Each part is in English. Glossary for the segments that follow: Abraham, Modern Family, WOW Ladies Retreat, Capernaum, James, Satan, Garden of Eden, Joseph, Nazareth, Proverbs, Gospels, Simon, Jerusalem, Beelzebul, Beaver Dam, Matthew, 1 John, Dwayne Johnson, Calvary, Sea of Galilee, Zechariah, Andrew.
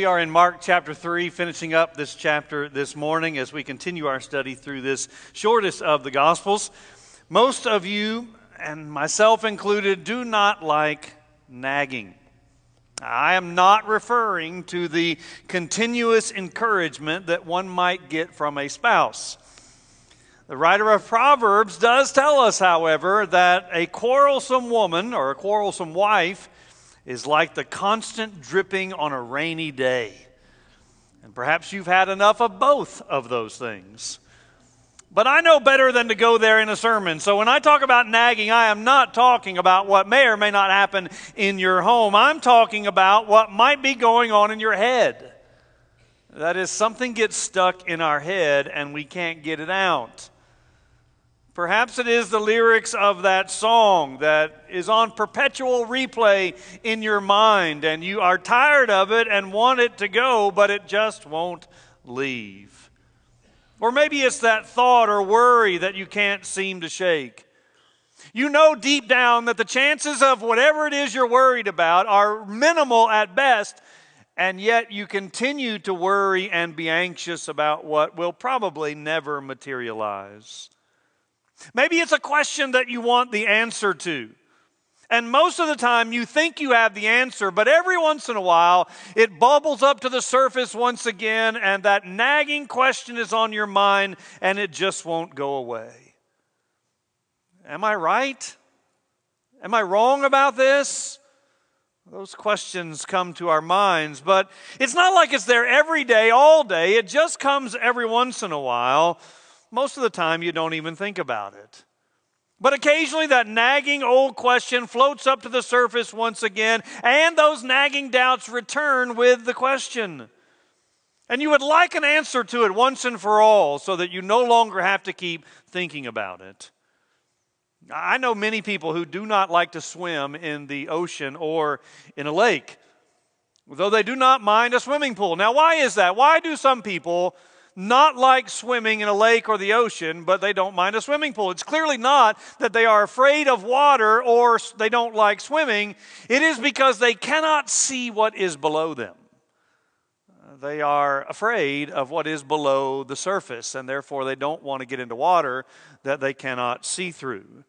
We are in Mark chapter 3, finishing up this chapter this morning as we continue our study through this shortest of the Gospels. Most of you, and myself included, do not like nagging. I am not referring to the continuous encouragement that one might get from a spouse. The writer of Proverbs does tell us, however, that a quarrelsome woman or a quarrelsome wife is like the constant dripping on a rainy day. And perhaps you've had enough of both of those things. But I know better than to go there in a sermon. So when I talk about nagging, I am not talking about what may or may not happen in your home. I'm talking about what might be going on in your head. That is, something gets stuck in our head and we can't get it out. Perhaps it is the lyrics of that song that is on perpetual replay in your mind, and you are tired of it and want it to go, but it just won't leave. Or maybe it's that thought or worry that you can't seem to shake. You know deep down that the chances of whatever it is you're worried about are minimal at best, and yet you continue to worry and be anxious about what will probably never materialize. Maybe it's a question that you want the answer to. And most of the time you think you have the answer, but every once in a while it bubbles up to the surface once again, and that nagging question is on your mind and it just won't go away. Am I right? Am I wrong about this? Those questions come to our minds, but it's not like it's there every day, all day. It just comes every once in a while. Most of the time you don't even think about it. But occasionally that nagging old question floats up to the surface once again, and those nagging doubts return with the question. And you would like an answer to it once and for all so that you no longer have to keep thinking about it. I know many people who do not like to swim in the ocean or in a lake, though they do not mind a swimming pool. Now, why is that? Why do some people not like swimming in a lake or the ocean, but they don't mind a swimming pool? It's clearly not that they are afraid of water or they don't like swimming. It is because they cannot see what is below them. They are afraid of what is below the surface, and therefore they don't want to get into water that they cannot see through.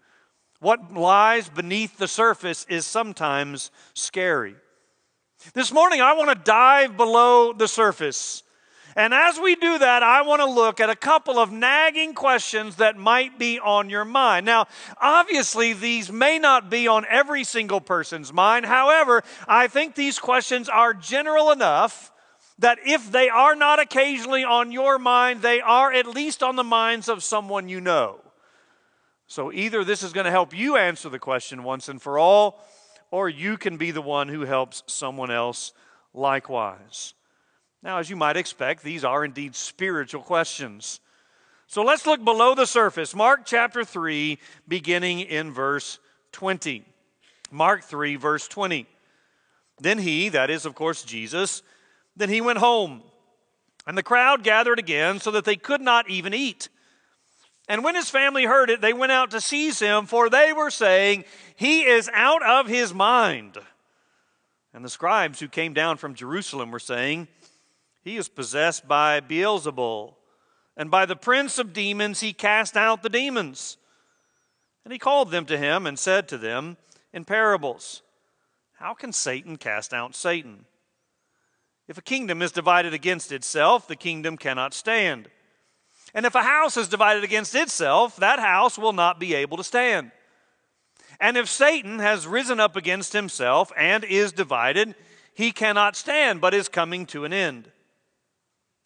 What lies beneath the surface is sometimes scary. This morning, I want to dive below the surface. And as we do that, I want to look at a couple of nagging questions that might be on your mind. Now, obviously, these may not be on every single person's mind. However, I think these questions are general enough that if they are not occasionally on your mind, they are at least on the minds of someone you know. So either this is going to help you answer the question once and for all, or you can be the one who helps someone else likewise. Now, as you might expect, these are indeed spiritual questions. So let's look below the surface. Mark chapter 3, beginning in verse 20. Mark 3, verse 20. Then he, that is, of course, Jesus, then he went home, and the crowd gathered again so that they could not even eat. And when his family heard it, they went out to seize him, for they were saying, "He is out of his mind." And the scribes who came down from Jerusalem were saying, "He is possessed by Beelzebul, and by the prince of demons he cast out the demons." And he called them to him and said to them in parables, "How can Satan cast out Satan? If a kingdom is divided against itself, the kingdom cannot stand. And if a house is divided against itself, that house will not be able to stand. And if Satan has risen up against himself and is divided, he cannot stand, but is coming to an end.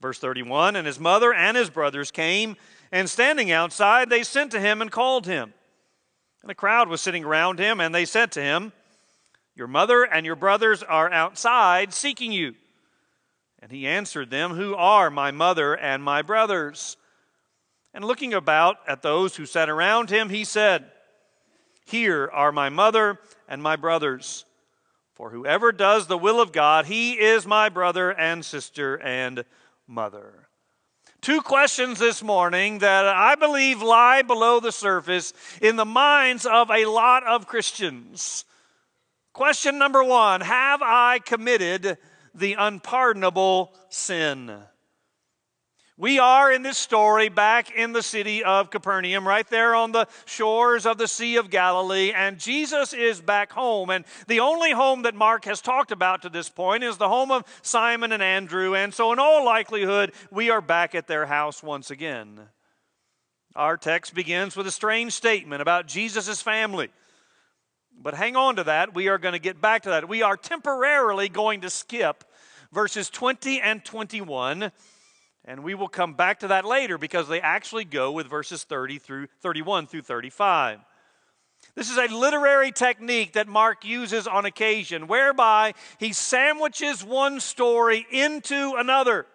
Verse 31, "And his mother and his brothers came, and standing outside, they sent to him and called him. And a crowd was sitting around him, and they said to him, 'Your mother and your brothers are outside seeking you.' And he answered them, "Who are my mother and my brothers?" And looking about at those who sat around him, he said, "Here are my mother and my brothers. For whoever does the will of God, he is my brother and sister and mother." Two questions this morning that I believe lie below the surface in the minds of a lot of Christians. Question number one, have I committed the unpardonable sin? We are in this story back in the city of Capernaum, right there on the shores of the Sea of Galilee, and Jesus is back home. And the only home that Mark has talked about to this point is the home of Simon and Andrew, and so in all likelihood, we are back at their house once again. Our text begins with a strange statement about Jesus' family. But hang on to that. We are going to get back to that. We are temporarily going to skip verses 20 and 21, and we will come back to that later because they actually go with verses 31 through 35. This is a literary technique that Mark uses on occasion, whereby he sandwiches one story into another.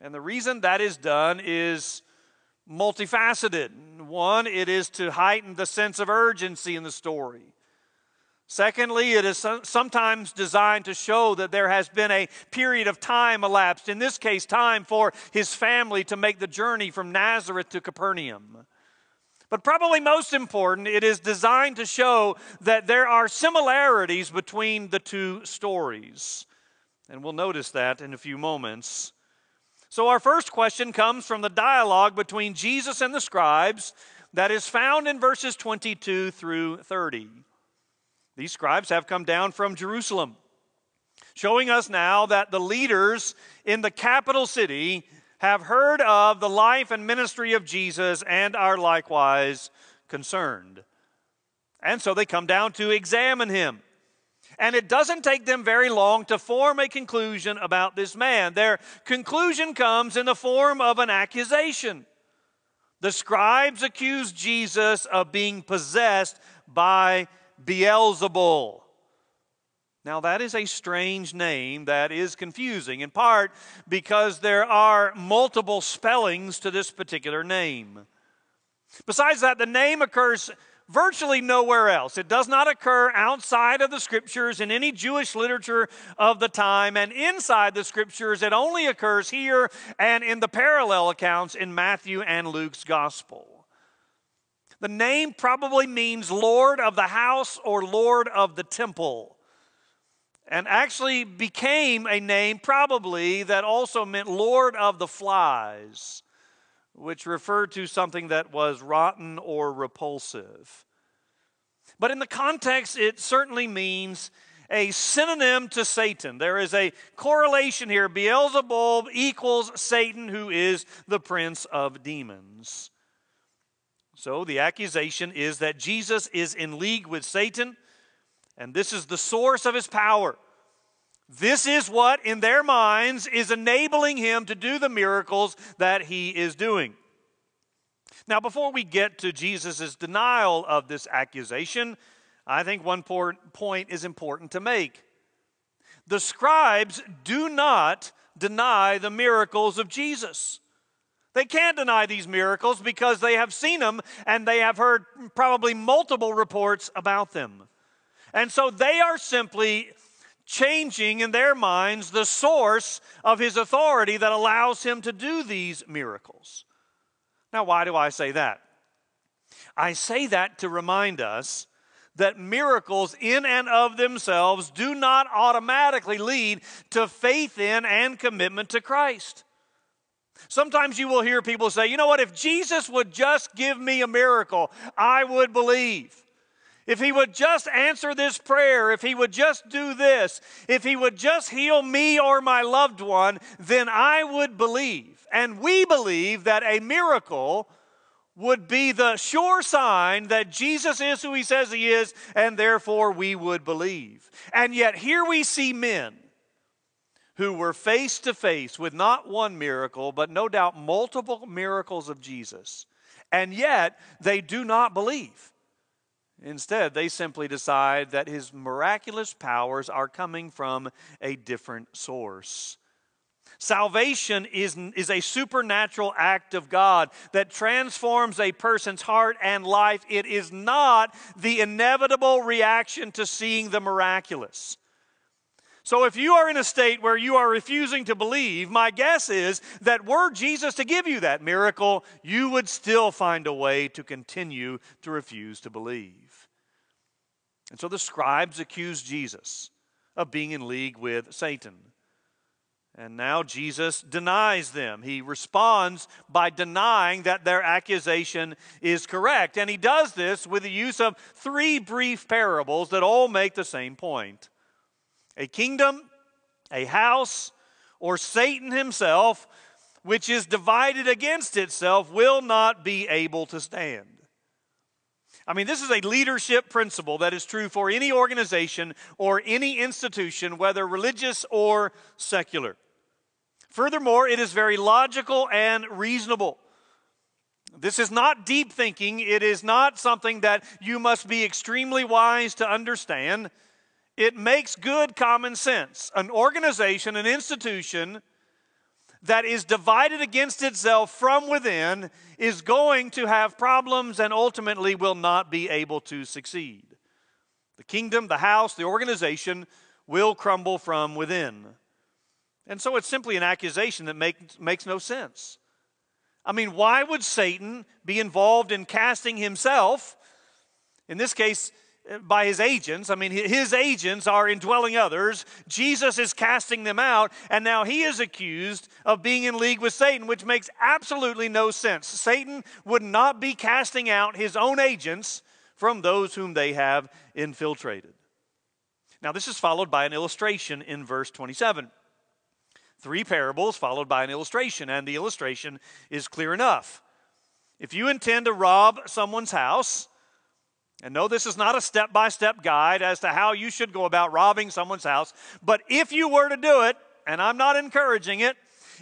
And the reason that is done is multifaceted. One, it is to heighten the sense of urgency in the story. Secondly, it is sometimes designed to show that there has been a period of time elapsed, in this case, time for his family to make the journey from Nazareth to Capernaum. But probably most important, it is designed to show that there are similarities between the two stories. And we'll notice that in a few moments. So our first question comes from the dialogue between Jesus and the scribes that is found in verses 22 through 30. These scribes have come down from Jerusalem, showing us now that the leaders in the capital city have heard of the life and ministry of Jesus and are likewise concerned. And so they come down to examine him. And it doesn't take them very long to form a conclusion about this man. Their conclusion comes in the form of an accusation. The scribes accuse Jesus of being possessed by Beelzebul. Now that is a strange name that is confusing, in part because there are multiple spellings to this particular name. Besides that, the name occurs virtually nowhere else. It does not occur outside of the scriptures in any Jewish literature of the time, and inside the scriptures it only occurs here and in the parallel accounts in Matthew and Luke's Gospel. The name probably means Lord of the house or Lord of the temple, and actually became a name probably that also meant Lord of the flies, which referred to something that was rotten or repulsive. But in the context, it certainly means a synonym to Satan. There is a correlation here. Beelzebul equals Satan, who is the prince of demons. So the accusation is that Jesus is in league with Satan, and this is the source of his power. This is what, in their minds, is enabling him to do the miracles that he is doing. Now, before we get to Jesus' denial of this accusation, I think one point is important to make. The scribes do not deny the miracles of Jesus. They can't deny these miracles because they have seen them and they have heard probably multiple reports about them. And so they are simply changing in their minds the source of his authority that allows him to do these miracles. Now, why do I say that? I say that to remind us that miracles in and of themselves do not automatically lead to faith in and commitment to Christ. Sometimes you will hear people say, you know what, if Jesus would just give me a miracle, I would believe. If he would just answer this prayer, if he would just do this, if he would just heal me or my loved one, then I would believe. And we believe that a miracle would be the sure sign that Jesus is who he says he is, and therefore we would believe. And yet here we see men who were face to face with not one miracle, but no doubt multiple miracles of Jesus. And yet, they do not believe. Instead, they simply decide that his miraculous powers are coming from a different source. Salvation is a supernatural act of God that transforms a person's heart and life. It is not the inevitable reaction to seeing the miraculous. So if you are in a state where you are refusing to believe, my guess is that were Jesus to give you that miracle, you would still find a way to continue to refuse to believe. And so the scribes accused Jesus of being in league with Satan. And now Jesus denies them. He responds by denying that their accusation is correct. And he does this with the use of three brief parables that all make the same point. A kingdom, a house, or Satan himself, which is divided against itself, will not be able to stand. I mean, this is a leadership principle that is true for any organization or any institution, whether religious or secular. Furthermore, it is very logical and reasonable. This is not deep thinking. It is not something that you must be extremely wise to understand. It makes good common sense. An organization, an institution that is divided against itself from within is going to have problems and ultimately will not be able to succeed. The kingdom, the house, the organization will crumble from within. And so it's simply an accusation that makes no sense. I mean, why would Satan be involved in casting himself, in this case, by his agents? I mean, his agents are indwelling others. Jesus is casting them out, and now he is accused of being in league with Satan, which makes absolutely no sense. Satan would not be casting out his own agents from those whom they have infiltrated. Now, this is followed by an illustration in verse 27. Three parables followed by an illustration, and the illustration is clear enough. If you intend to rob someone's house, and no, this is not a step-by-step guide as to how you should go about robbing someone's house, but if you were to do it, and I'm not encouraging it,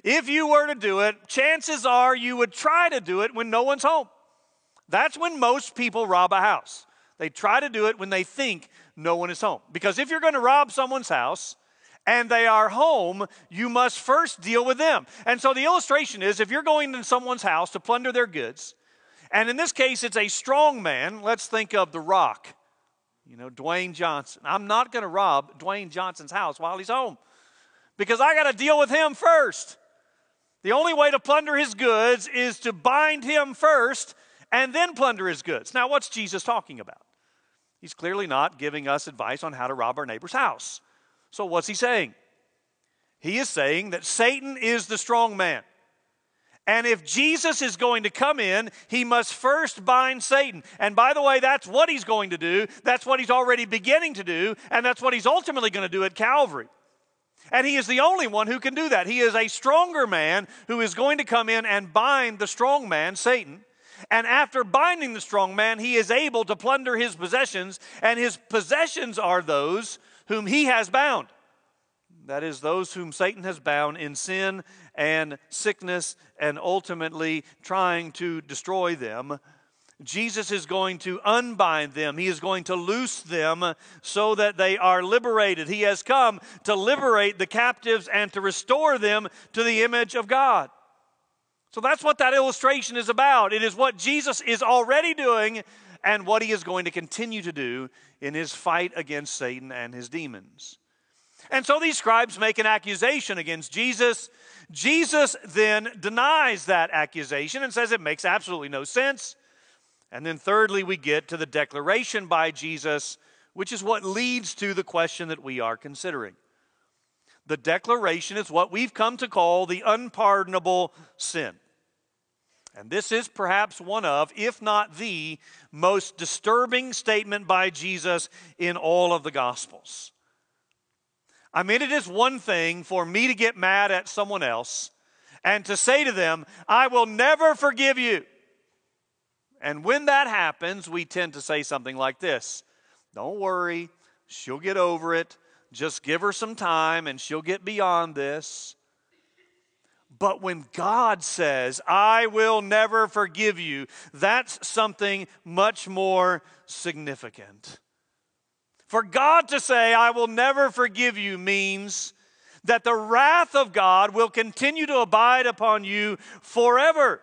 if you were to do it, chances are you would try to do it when no one's home. That's when most people rob a house. They try to do it when they think no one is home. Because if you're going to rob someone's house and they are home, you must first deal with them. And so the illustration is, if you're going into someone's house to plunder their goods, and in this case, it's a strong man. Let's think of The Rock, Dwayne Johnson. I'm not going to rob Dwayne Johnson's house while he's home because I got to deal with him first. The only way to plunder his goods is to bind him first and then plunder his goods. Now, what's Jesus talking about? He's clearly not giving us advice on how to rob our neighbor's house. So what's he saying? He is saying that Satan is the strong man. And if Jesus is going to come in, he must first bind Satan. And by the way, that's what he's going to do. That's what he's already beginning to do. And that's what he's ultimately going to do at Calvary. And he is the only one who can do that. He is a stronger man who is going to come in and bind the strong man, Satan. And after binding the strong man, he is able to plunder his possessions. And his possessions are those whom he has bound. That is, those whom Satan has bound in sin and sickness and ultimately trying to destroy them. Jesus is going to unbind them. He is going to loose them so that they are liberated. He has come to liberate the captives and to restore them to the image of God. So that's what that illustration is about. It is what Jesus is already doing and what he is going to continue to do in his fight against Satan and his demons. And so these scribes make an accusation against Jesus. Jesus then denies that accusation and says it makes absolutely no sense. And then thirdly, we get to the declaration by Jesus, which is what leads to the question that we are considering. The declaration is what we've come to call the unpardonable sin. And this is perhaps one of, if not the, most disturbing statement by Jesus in all of the Gospels. I mean, it is one thing for me to get mad at someone else and to say to them, I will never forgive you. And when that happens, we tend to say something like this: don't worry, she'll get over it. Just give her some time and she'll get beyond this. But when God says, I will never forgive you, that's something much more significant. For God to say, I will never forgive you, means that the wrath of God will continue to abide upon you forever.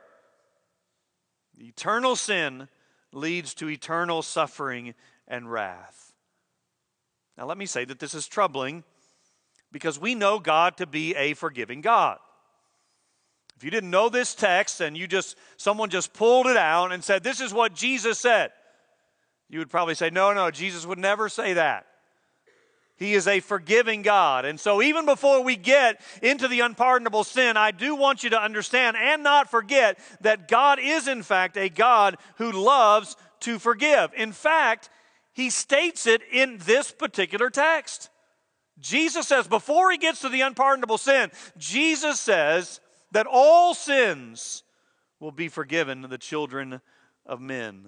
Eternal sin leads to eternal suffering and wrath. Now, let me say that this is troubling because we know God to be a forgiving God. If you didn't know this text and you someone just pulled it out and said, this is what Jesus said, you would probably say, no, Jesus would never say that. He is a forgiving God. And so even before we get into the unpardonable sin, I do want you to understand and not forget that God is, in fact, a God who loves to forgive. In fact, he states it in this particular text. Jesus says, before he gets to the unpardonable sin, Jesus says that all sins will be forgiven to the children of men.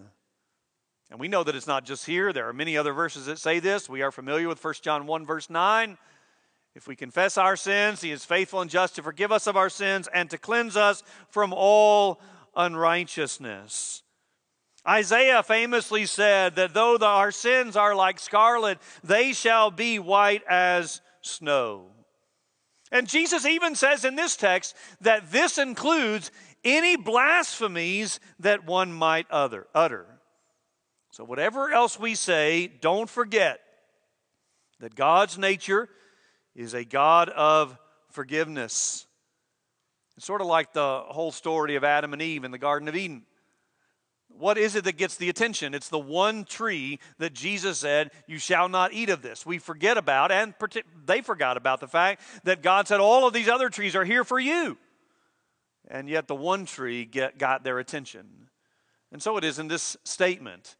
And we know that it's not just here. There are many other verses that say this. We are familiar with 1 John 1, verse 9. If we confess our sins, he is faithful and just to forgive us of our sins and to cleanse us from all unrighteousness. Isaiah famously said that though our sins are like scarlet, they shall be white as snow. And Jesus even says in this text that this includes any blasphemies that one might utter. So whatever else we say, don't forget that God's nature is a God of forgiveness. It's sort of like the whole story of Adam and Eve in the Garden of Eden. What is it that gets the attention? It's the one tree that Jesus said, you shall not eat of this. We forget about, and they forgot about the fact that God said all of these other trees are here for you. And yet the one tree got their attention. And so it is in this statement.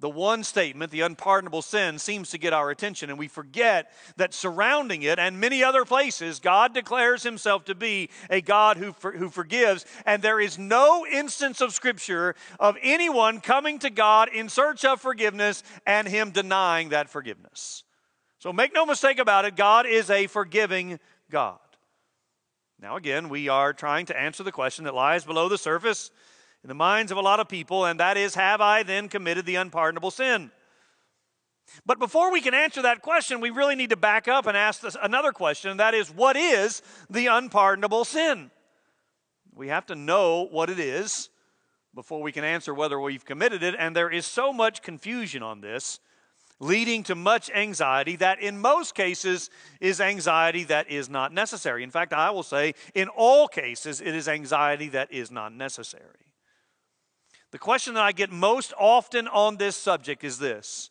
The one statement, the unpardonable sin, seems to get our attention, and we forget that surrounding it and many other places, God declares himself to be a God who forgives, and there is no instance of Scripture of anyone coming to God in search of forgiveness and him denying that forgiveness. So make no mistake about it, God is a forgiving God. Now again, we are trying to answer the question that lies below the surface in the minds of a lot of people, and that is, have I then committed the unpardonable sin? But before we can answer that question, we really need to back up and ask another question, and that is, what is the unpardonable sin? We have to know what it is before we can answer whether we've committed it, and there is so much confusion on this, leading to much anxiety that in most cases is anxiety that is not necessary. In fact, I will say, in all cases, it is anxiety that is not necessary. The question that I get most often on this subject is this: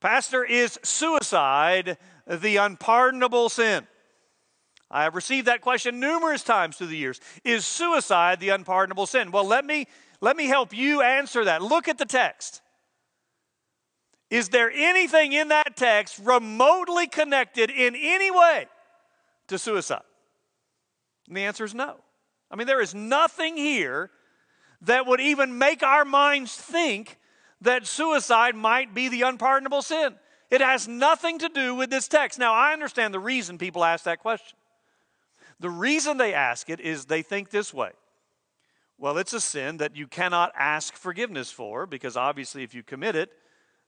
Pastor, is suicide the unpardonable sin? I have received that question numerous times through the years. Is suicide the unpardonable sin? Well, let me help you answer that. Look at the text. Is there anything in that text remotely connected in any way to suicide? And the answer is no. I mean, there is nothing here that would even make our minds think that suicide might be the unpardonable sin. It has nothing to do with this text. Now, I understand the reason people ask that question. The reason they ask it is they think this way. Well, it's a sin that you cannot ask forgiveness for, because obviously if you commit it,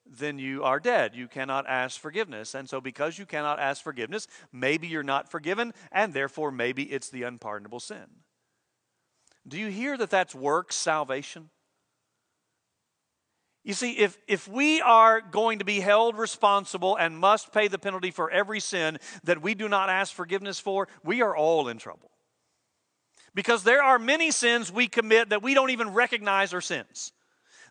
then you are dead. You cannot ask forgiveness. And so because you cannot ask forgiveness, maybe you're not forgiven, and therefore maybe it's the unpardonable sin. Do you hear that that's works salvation? You see, if we are going to be held responsible and must pay the penalty for every sin that we do not ask forgiveness for, we are all in trouble. Because there are many sins we commit that we don't even recognize are sins.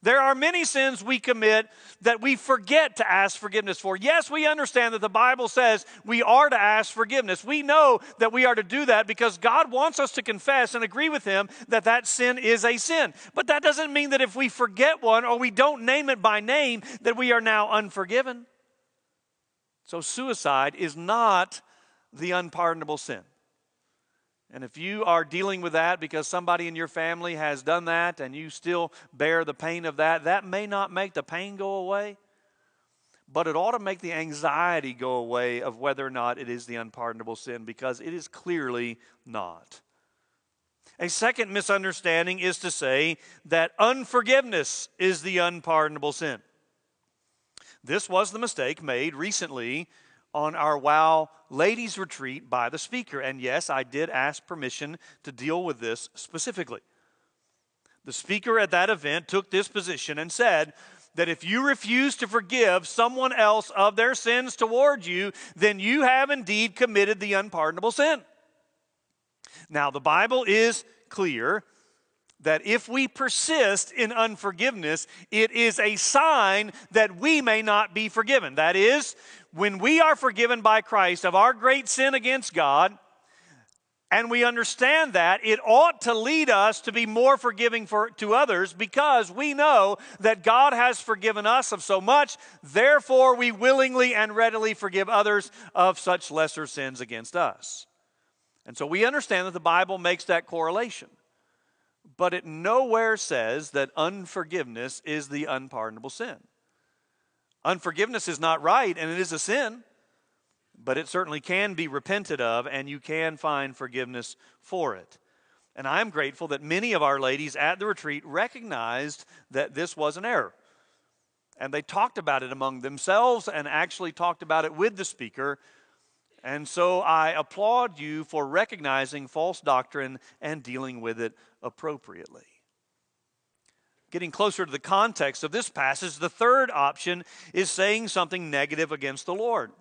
There are many sins we commit that we forget to ask forgiveness for. Yes, we understand that the Bible says we are to ask forgiveness. We know that we are to do that because God wants us to confess and agree with him that that sin is a sin. But that doesn't mean that if we forget one or we don't name it by name that we are now unforgiven. So suicide is not the unpardonable sin. And if you are dealing with that because somebody in your family has done that and you still bear the pain of that, that may not make the pain go away, but it ought to make the anxiety go away of whether or not it is the unpardonable sin, because it is clearly not. A second misunderstanding is to say that unforgiveness is the unpardonable sin. This was the mistake made recently on our WOW Ladies Retreat by the speaker. And yes, I did ask permission to deal with this specifically. The speaker at that event took this position and said that if you refuse to forgive someone else of their sins toward you, then you have indeed committed the unpardonable sin. Now, the Bible is clear that if we persist in unforgiveness, it is a sign that we may not be forgiven. That is, when we are forgiven by Christ of our great sin against God, and we understand that, it ought to lead us to be more forgiving to others, because we know that God has forgiven us of so much, therefore we willingly and readily forgive others of such lesser sins against us. And so we understand that the Bible makes that correlation. But it nowhere says that unforgiveness is the unpardonable sin. Unforgiveness is not right, and it is a sin, but it certainly can be repented of, and you can find forgiveness for it. And I'm grateful that many of our ladies at the retreat recognized that this was an error. And they talked about it among themselves and actually talked about it with the speaker. And so I applaud you for recognizing false doctrine and dealing with it appropriately. Getting closer to the context of this passage, the third option is saying something negative against the Lord.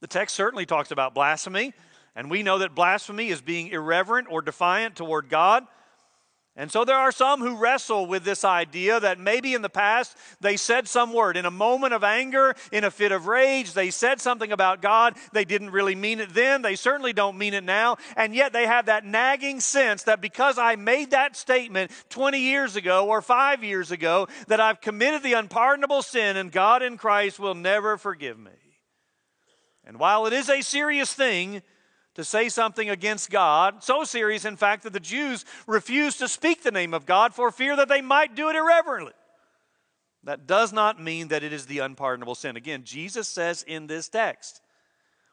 The text certainly talks about blasphemy, and we know that blasphemy is being irreverent or defiant toward God. And so there are some who wrestle with this idea that maybe in the past they said some word. In a moment of anger, in a fit of rage, they said something about God. They didn't really mean it then. They certainly don't mean it now. And yet they have that nagging sense that because I made that statement 20 years ago or 5 years ago, that I've committed the unpardonable sin and God in Christ will never forgive me. And while it is a serious thing to say something against God, so serious, in fact, that the Jews refused to speak the name of God for fear that they might do it irreverently, that does not mean that it is the unpardonable sin. Again, Jesus says in this text,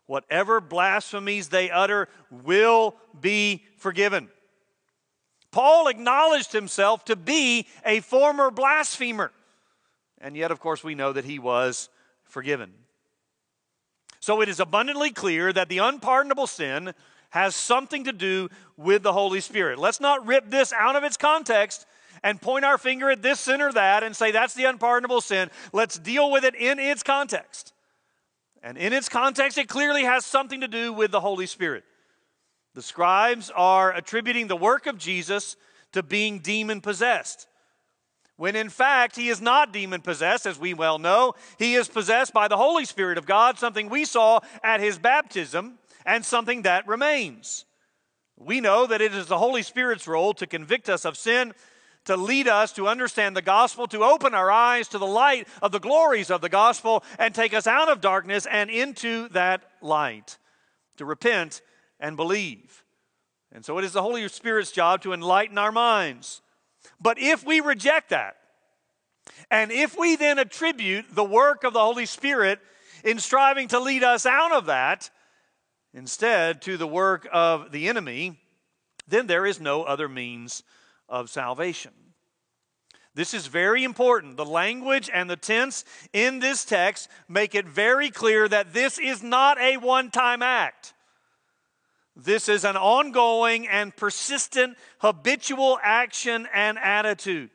whatever blasphemies they utter will be forgiven. Paul acknowledged himself to be a former blasphemer, and yet, of course, we know that he was forgiven. So it is abundantly clear that the unpardonable sin has something to do with the Holy Spirit. Let's not rip this out of its context and point our finger at this sin or that and say that's the unpardonable sin. Let's deal with it in its context. And in its context, it clearly has something to do with the Holy Spirit. The scribes are attributing the work of Jesus to being demon-possessed, when in fact he is not demon-possessed, as we well know. He is possessed by the Holy Spirit of God, something we saw at his baptism and something that remains. We know that it is the Holy Spirit's role to convict us of sin, to lead us to understand the gospel, to open our eyes to the light of the glories of the gospel and take us out of darkness and into that light, to repent and believe. And so it is the Holy Spirit's job to enlighten our minds. But if we reject that, and if we then attribute the work of the Holy Spirit in striving to lead us out of that, instead to the work of the enemy, then there is no other means of salvation. This is very important. The language and the tense in this text make it very clear that this is not a one-time act. This is an ongoing and persistent habitual action and attitude.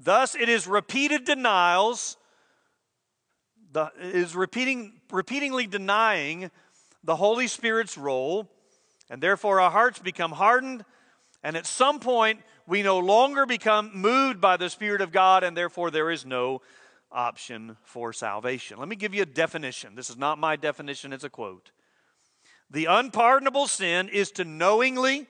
Thus, it is repeated denials, repeatedly denying the Holy Spirit's role, and therefore our hearts become hardened, and at some point we no longer become moved by the Spirit of God, and therefore there is no option for salvation. Let me give you a definition. This is not my definition, it's a quote. The unpardonable sin is to knowingly,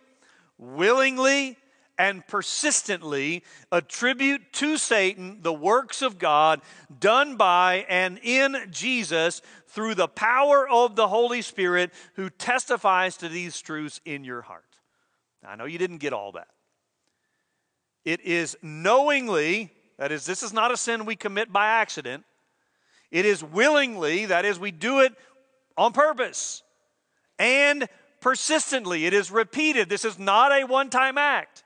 willingly, and persistently attribute to Satan the works of God done by and in Jesus through the power of the Holy Spirit who testifies to these truths in your heart. Now, I know you didn't get all that. It is knowingly, that is, this is not a sin we commit by accident. It is willingly, that is, we do it on purpose. And persistently, it is repeated. This is not a one-time act.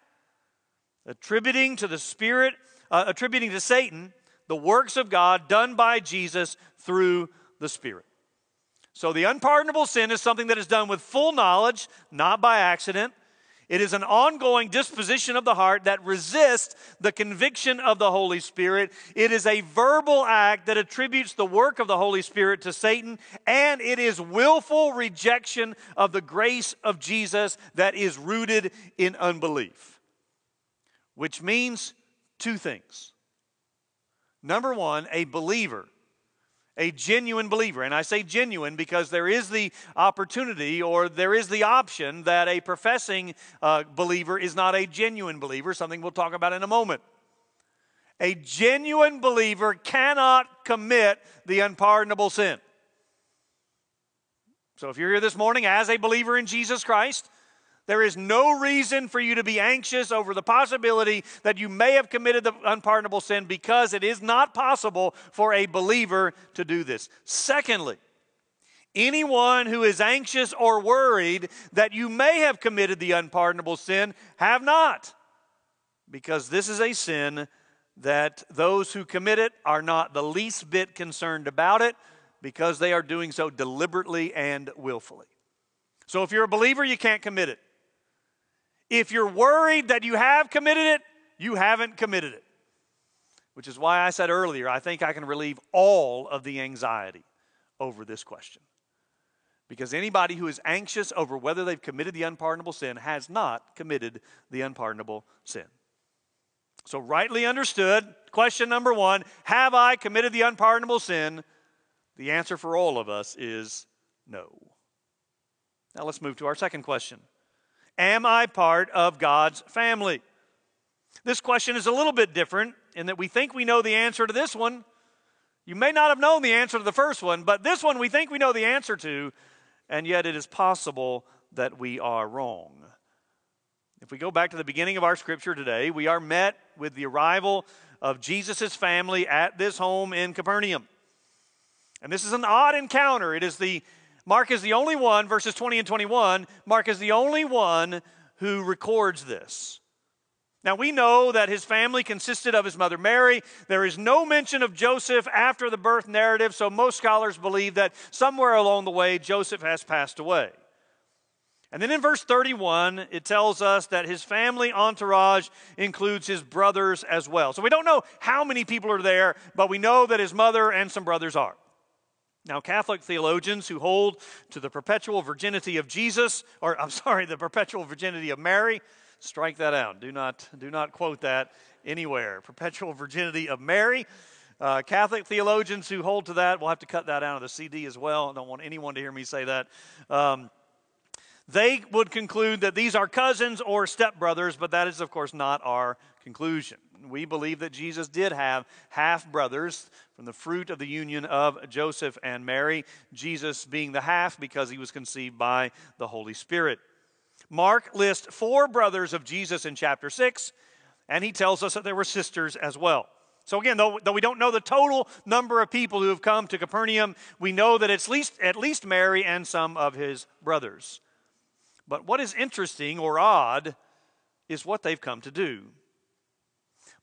Attributing to Satan the works of God done by Jesus through the Spirit. So the unpardonable sin is something that is done with full knowledge, not by accident. It is an ongoing disposition of the heart that resists the conviction of the Holy Spirit. It is a verbal act that attributes the work of the Holy Spirit to Satan, and it is willful rejection of the grace of Jesus that is rooted in unbelief, which means two things. Number one, a believer. A genuine believer, and I say genuine because there is the opportunity or there is the option that a professing believer is not a genuine believer, something we'll talk about in a moment. A genuine believer cannot commit the unpardonable sin. So if you're here this morning as a believer in Jesus Christ, there is no reason for you to be anxious over the possibility that you may have committed the unpardonable sin, because it is not possible for a believer to do this. Secondly, anyone who is anxious or worried that you may have committed the unpardonable sin have not, because this is a sin that those who commit it are not the least bit concerned about it, because they are doing so deliberately and willfully. So if you're a believer, you can't commit it. If you're worried that you have committed it, you haven't committed it. Which is why I said earlier, I think I can relieve all of the anxiety over this question. Because anybody who is anxious over whether they've committed the unpardonable sin has not committed the unpardonable sin. So rightly understood, question number one, have I committed the unpardonable sin? The answer for all of us is no. Now let's move to our second question. Am I part of God's family? This question is a little bit different in that we think we know the answer to this one. You may not have known the answer to the first one, but this one we think we know the answer to, and yet it is possible that we are wrong. If we go back to the beginning of our scripture today, we are met with the arrival of Jesus' family at this home in Capernaum. And this is an odd encounter. It is the Mark is the only one, verses 20 and 21, Mark is the only one who records this. Now we know that his family consisted of his mother Mary. There is no mention of Joseph after the birth narrative, so most scholars believe that somewhere along the way Joseph has passed away. And then in verse 31, it tells us that his family entourage includes his brothers as well. So we don't know how many people are there, but we know that his mother and some brothers are. Now, Catholic theologians who hold to the perpetual virginity of Jesus, or I'm sorry, the perpetual virginity of Mary, strike that out. Do not quote that anywhere. Perpetual virginity of Mary. Catholic theologians who hold to that, we'll have to cut that out of the CD as well. I don't want anyone to hear me say that. They would conclude that these are cousins or stepbrothers, but that is, of course, not our conclusion. We believe that Jesus did have half-brothers from the fruit of the union of Joseph and Mary, Jesus being the half because he was conceived by the Holy Spirit. Mark lists 4 brothers of Jesus in chapter 6, and he tells us that there were sisters as well. So again, though we don't know the total number of people who have come to Capernaum, we know that it's at least Mary and some of his brothers. But what is interesting or odd is what they've come to do.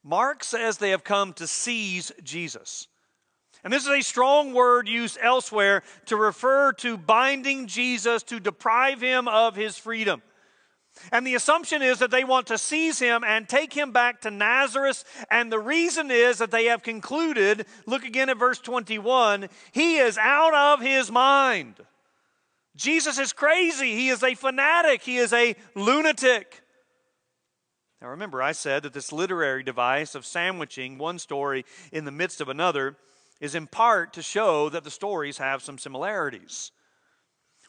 Mark says they have come to seize Jesus. And this is a strong word used elsewhere to refer to binding Jesus, to deprive him of his freedom. And the assumption is that they want to seize him and take him back to Nazareth. And the reason is that they have concluded, look again at verse 21, he is out of his mind. Jesus is crazy. He is a fanatic. He is a lunatic. Now remember, I said that this literary device of sandwiching one story in the midst of another is in part to show that the stories have some similarities.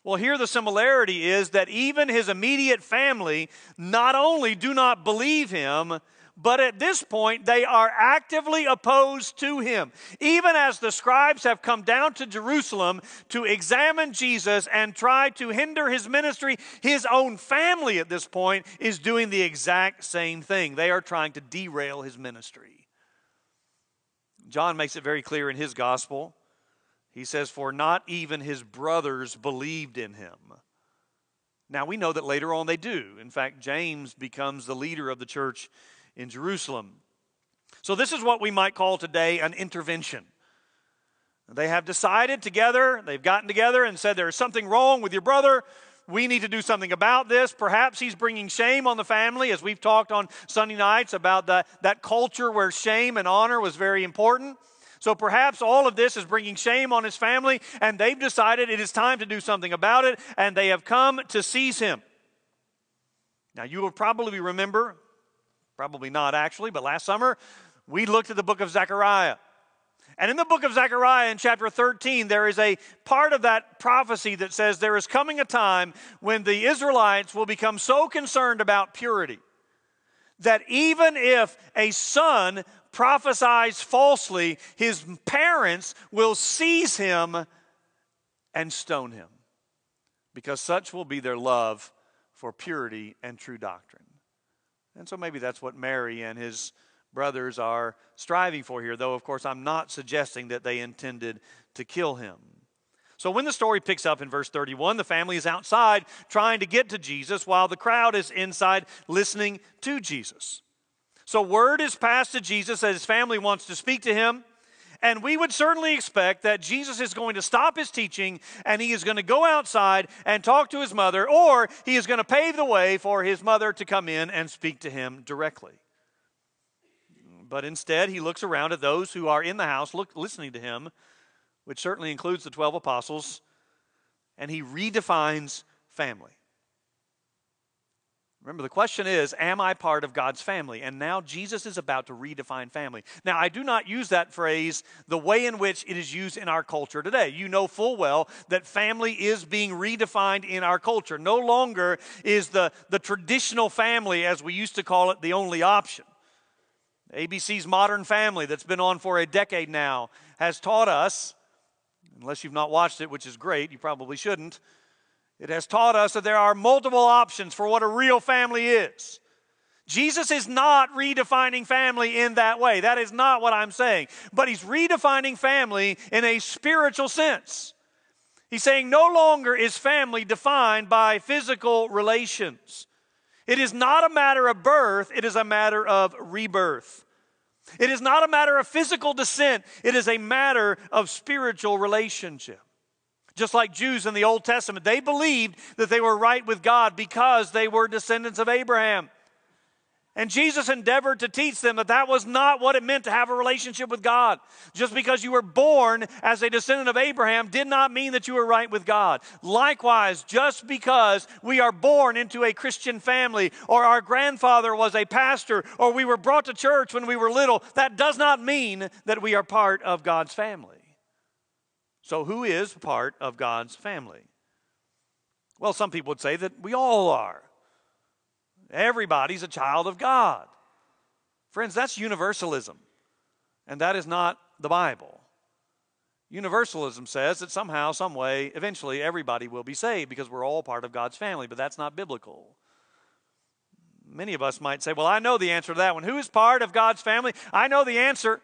Well, here the similarity is that even his immediate family not only do not believe him, but at this point they are actively opposed to him. Even as the scribes have come down to Jerusalem to examine Jesus and try to hinder his ministry, his own family at this point is doing the exact same thing. They are trying to derail his ministry. John makes it very clear in his gospel. He says, "For not even his brothers believed in him." Now we know that later on they do. In fact, James becomes the leader of the church in Jerusalem. So this is what we might call today an intervention. They have decided together, they've gotten together and said, there is something wrong with your brother. We need to do something about this. Perhaps he's bringing shame on the family, as we've talked on Sunday nights about that culture where shame and honor was very important. So perhaps all of this is bringing shame on his family, and they've decided it is time to do something about it, and they have come to seize him. Now, you will probably remember, probably not actually, but last summer, we looked at the book of Zechariah. And in the book of Zechariah in chapter 13, there is a part of that prophecy that says there is coming a time when the Israelites will become so concerned about purity that even if a son prophesies falsely, his parents will seize him and stone him, because such will be their love for purity and true doctrine. And so maybe that's what Mary and his brothers are striving for here, though, of course, I'm not suggesting that they intended to kill him. So when the story picks up in verse 31, the family is outside trying to get to Jesus while the crowd is inside listening to Jesus. So word is passed to Jesus that his family wants to speak to him, and we would certainly expect that Jesus is going to stop his teaching and he is going to go outside and talk to his mother, or he is going to pave the way for his mother to come in and speak to him directly. But instead, he looks around at those who are in the house listening to him, which certainly includes the 12 apostles, and he redefines family. Remember, the question is, am I part of God's family? And now Jesus is about to redefine family. Now, I do not use that phrase the way in which it is used in our culture today. You know full well that family is being redefined in our culture. No longer is the traditional family, as we used to call it, the only option. ABC's Modern Family, that's been on for a decade now, has taught us, unless you've not watched it, which is great, you probably shouldn't, it has taught us that there are multiple options for what a real family is. Jesus is not redefining family in that way. That is not what I'm saying. But he's redefining family in a spiritual sense. He's saying no longer is family defined by physical relations. It is not a matter of birth, it is a matter of rebirth. It is not a matter of physical descent, it is a matter of spiritual relationship. Just like Jews in the Old Testament, they believed that they were right with God because they were descendants of Abraham. And Jesus endeavored to teach them that that was not what it meant to have a relationship with God. Just because you were born as a descendant of Abraham did not mean that you were right with God. Likewise, just because we are born into a Christian family, or our grandfather was a pastor, or we were brought to church when we were little, that does not mean that we are part of God's family. So who is part of God's family? Well, some people would say that we all are. Everybody's a child of God. Friends, that's universalism, and that is not the Bible. Universalism says that somehow, some way, eventually everybody will be saved because we're all part of God's family, but that's not biblical. Many of us might say, well, I know the answer to that one. Who is part of God's family? I know the answer.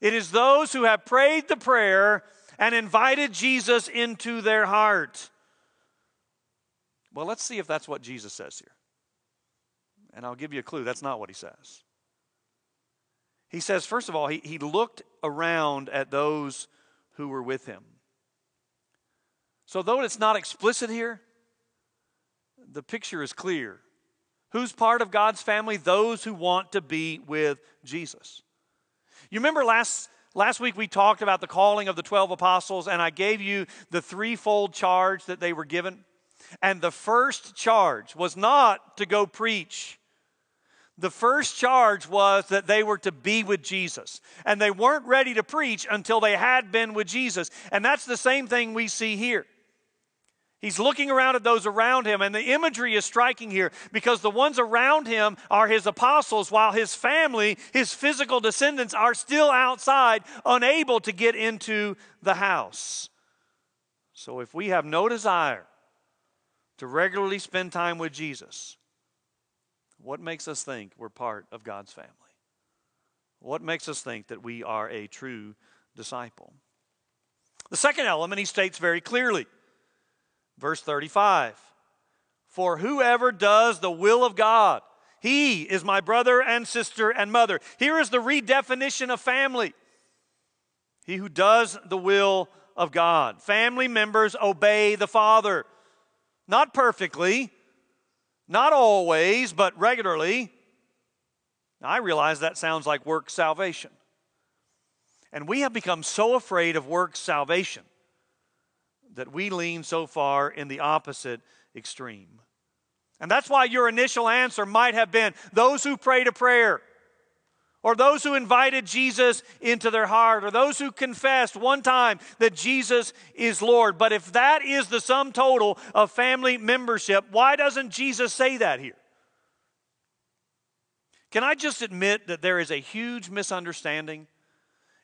It is those who have prayed the prayer and invited Jesus into their heart. Well, let's see if that's what Jesus says here. And I'll give you a clue, that's not what he says. He says, first of all, he looked around at those who were with him. So though it's not explicit here, the picture is clear. Who's part of God's family? Those who want to be with Jesus. You remember last week we talked about the calling of the 12 apostles, and I gave you the threefold charge that they were given. And the first charge was not to go preach. The first charge was that they were to be with Jesus. And they weren't ready to preach until they had been with Jesus. And that's the same thing we see here. He's looking around at those around him, and the imagery is striking here because the ones around him are his apostles, while his family, his physical descendants, are still outside, unable to get into the house. So if we have no desire to regularly spend time with Jesus, what makes us think we're part of God's family? What makes us think that we are a true disciple? The second element he states very clearly. Verse 35, for whoever does the will of God, he is my brother and sister and mother. Here is the redefinition of family. He who does the will of God. Family members obey the Father. Not perfectly, not always, but regularly. Now, I realize that sounds like works salvation. And we have become so afraid of works salvation that we lean so far in the opposite extreme. And that's why your initial answer might have been those who prayed a prayer, or those who invited Jesus into their heart, or those who confessed one time that Jesus is Lord. But if that is the sum total of family membership, why doesn't Jesus say that here? Can I just admit that there is a huge misunderstanding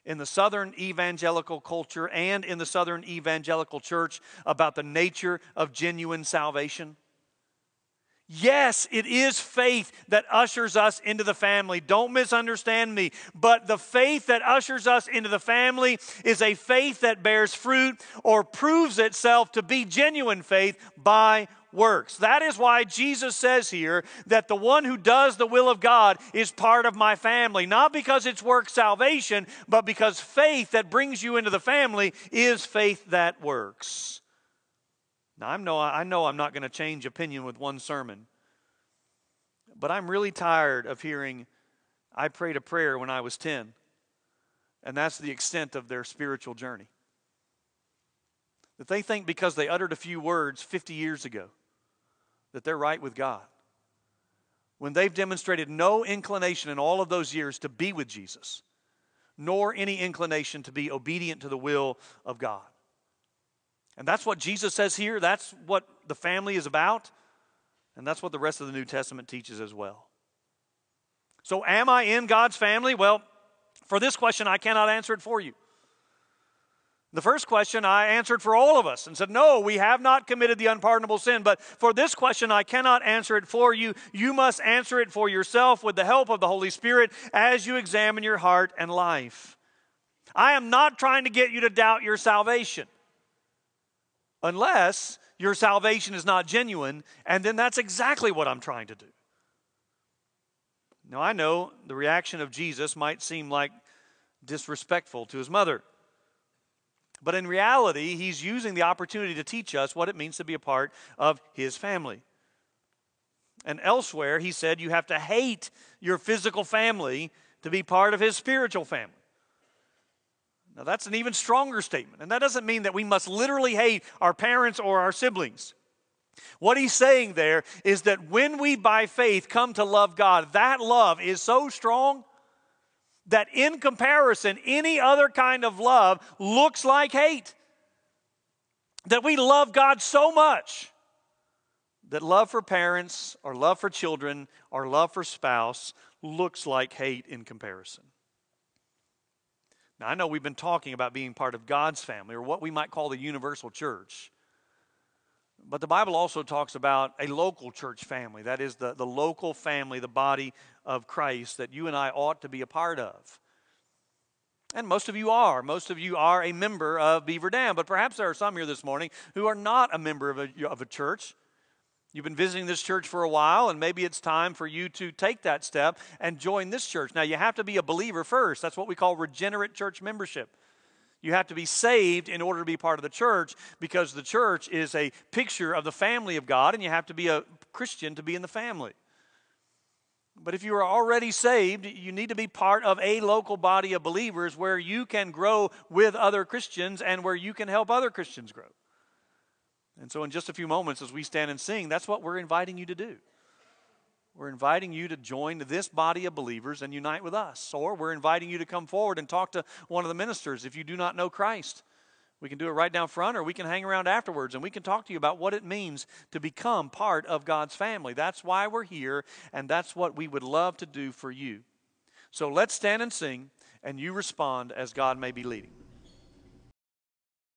in the Southern evangelical culture and in the Southern evangelical church about the nature of genuine salvation? Yes, it is faith that ushers us into the family. Don't misunderstand me. But the faith that ushers us into the family is a faith that bears fruit or proves itself to be genuine faith by works. That is why Jesus says here that the one who does the will of God is part of my family. Not because it's work salvation, but because faith that brings you into the family is faith that works. Now, I know I'm not going to change opinion with one sermon, but I'm really tired of hearing, I prayed a prayer when I was 10, and that's the extent of their spiritual journey. That they think because they uttered a few words 50 years ago that they're right with God, when they've demonstrated no inclination in all of those years to be with Jesus, nor any inclination to be obedient to the will of God. And that's what Jesus says here. That's what the family is about. And that's what the rest of the New Testament teaches as well. So am I in God's family? Well, for this question, I cannot answer it for you. The first question I answered for all of us and said, no, we have not committed the unpardonable sin. But for this question, I cannot answer it for you. You must answer it for yourself with the help of the Holy Spirit as you examine your heart and life. I am not trying to get you to doubt your salvation. Unless your salvation is not genuine, and then that's exactly what I'm trying to do. Now, I know the reaction of Jesus might seem like disrespectful to his mother, but in reality, he's using the opportunity to teach us what it means to be a part of his family. And elsewhere, he said you have to hate your physical family to be part of his spiritual family. Now, that's an even stronger statement, and that doesn't mean that we must literally hate our parents or our siblings. What he's saying there is that when we, by faith, come to love God, that love is so strong that in comparison, any other kind of love looks like hate. That we love God so much that love for parents or love for children or love for spouse looks like hate in comparison. Now, I know we've been talking about being part of God's family, or what we might call the universal church. But the Bible also talks about a local church family. That is the local family, the body of Christ that you and I ought to be a part of. And most of you are. Most of you are a member of Beaver Dam. But perhaps there are some here this morning who are not a member of a church. You've been visiting this church for a while, and maybe it's time for you to take that step and join this church. Now, you have to be a believer first. That's what we call regenerate church membership. You have to be saved in order to be part of the church, because the church is a picture of the family of God, and you have to be a Christian to be in the family. But if you are already saved, you need to be part of a local body of believers where you can grow with other Christians and where you can help other Christians grow. And so in just a few moments as we stand and sing, that's what we're inviting you to do. We're inviting you to join this body of believers and unite with us. Or we're inviting you to come forward and talk to one of the ministers if you do not know Christ. We can do it right down front, or we can hang around afterwards and we can talk to you about what it means to become part of God's family. That's why we're here, and that's what we would love to do for you. So let's stand and sing, and you respond as God may be leading.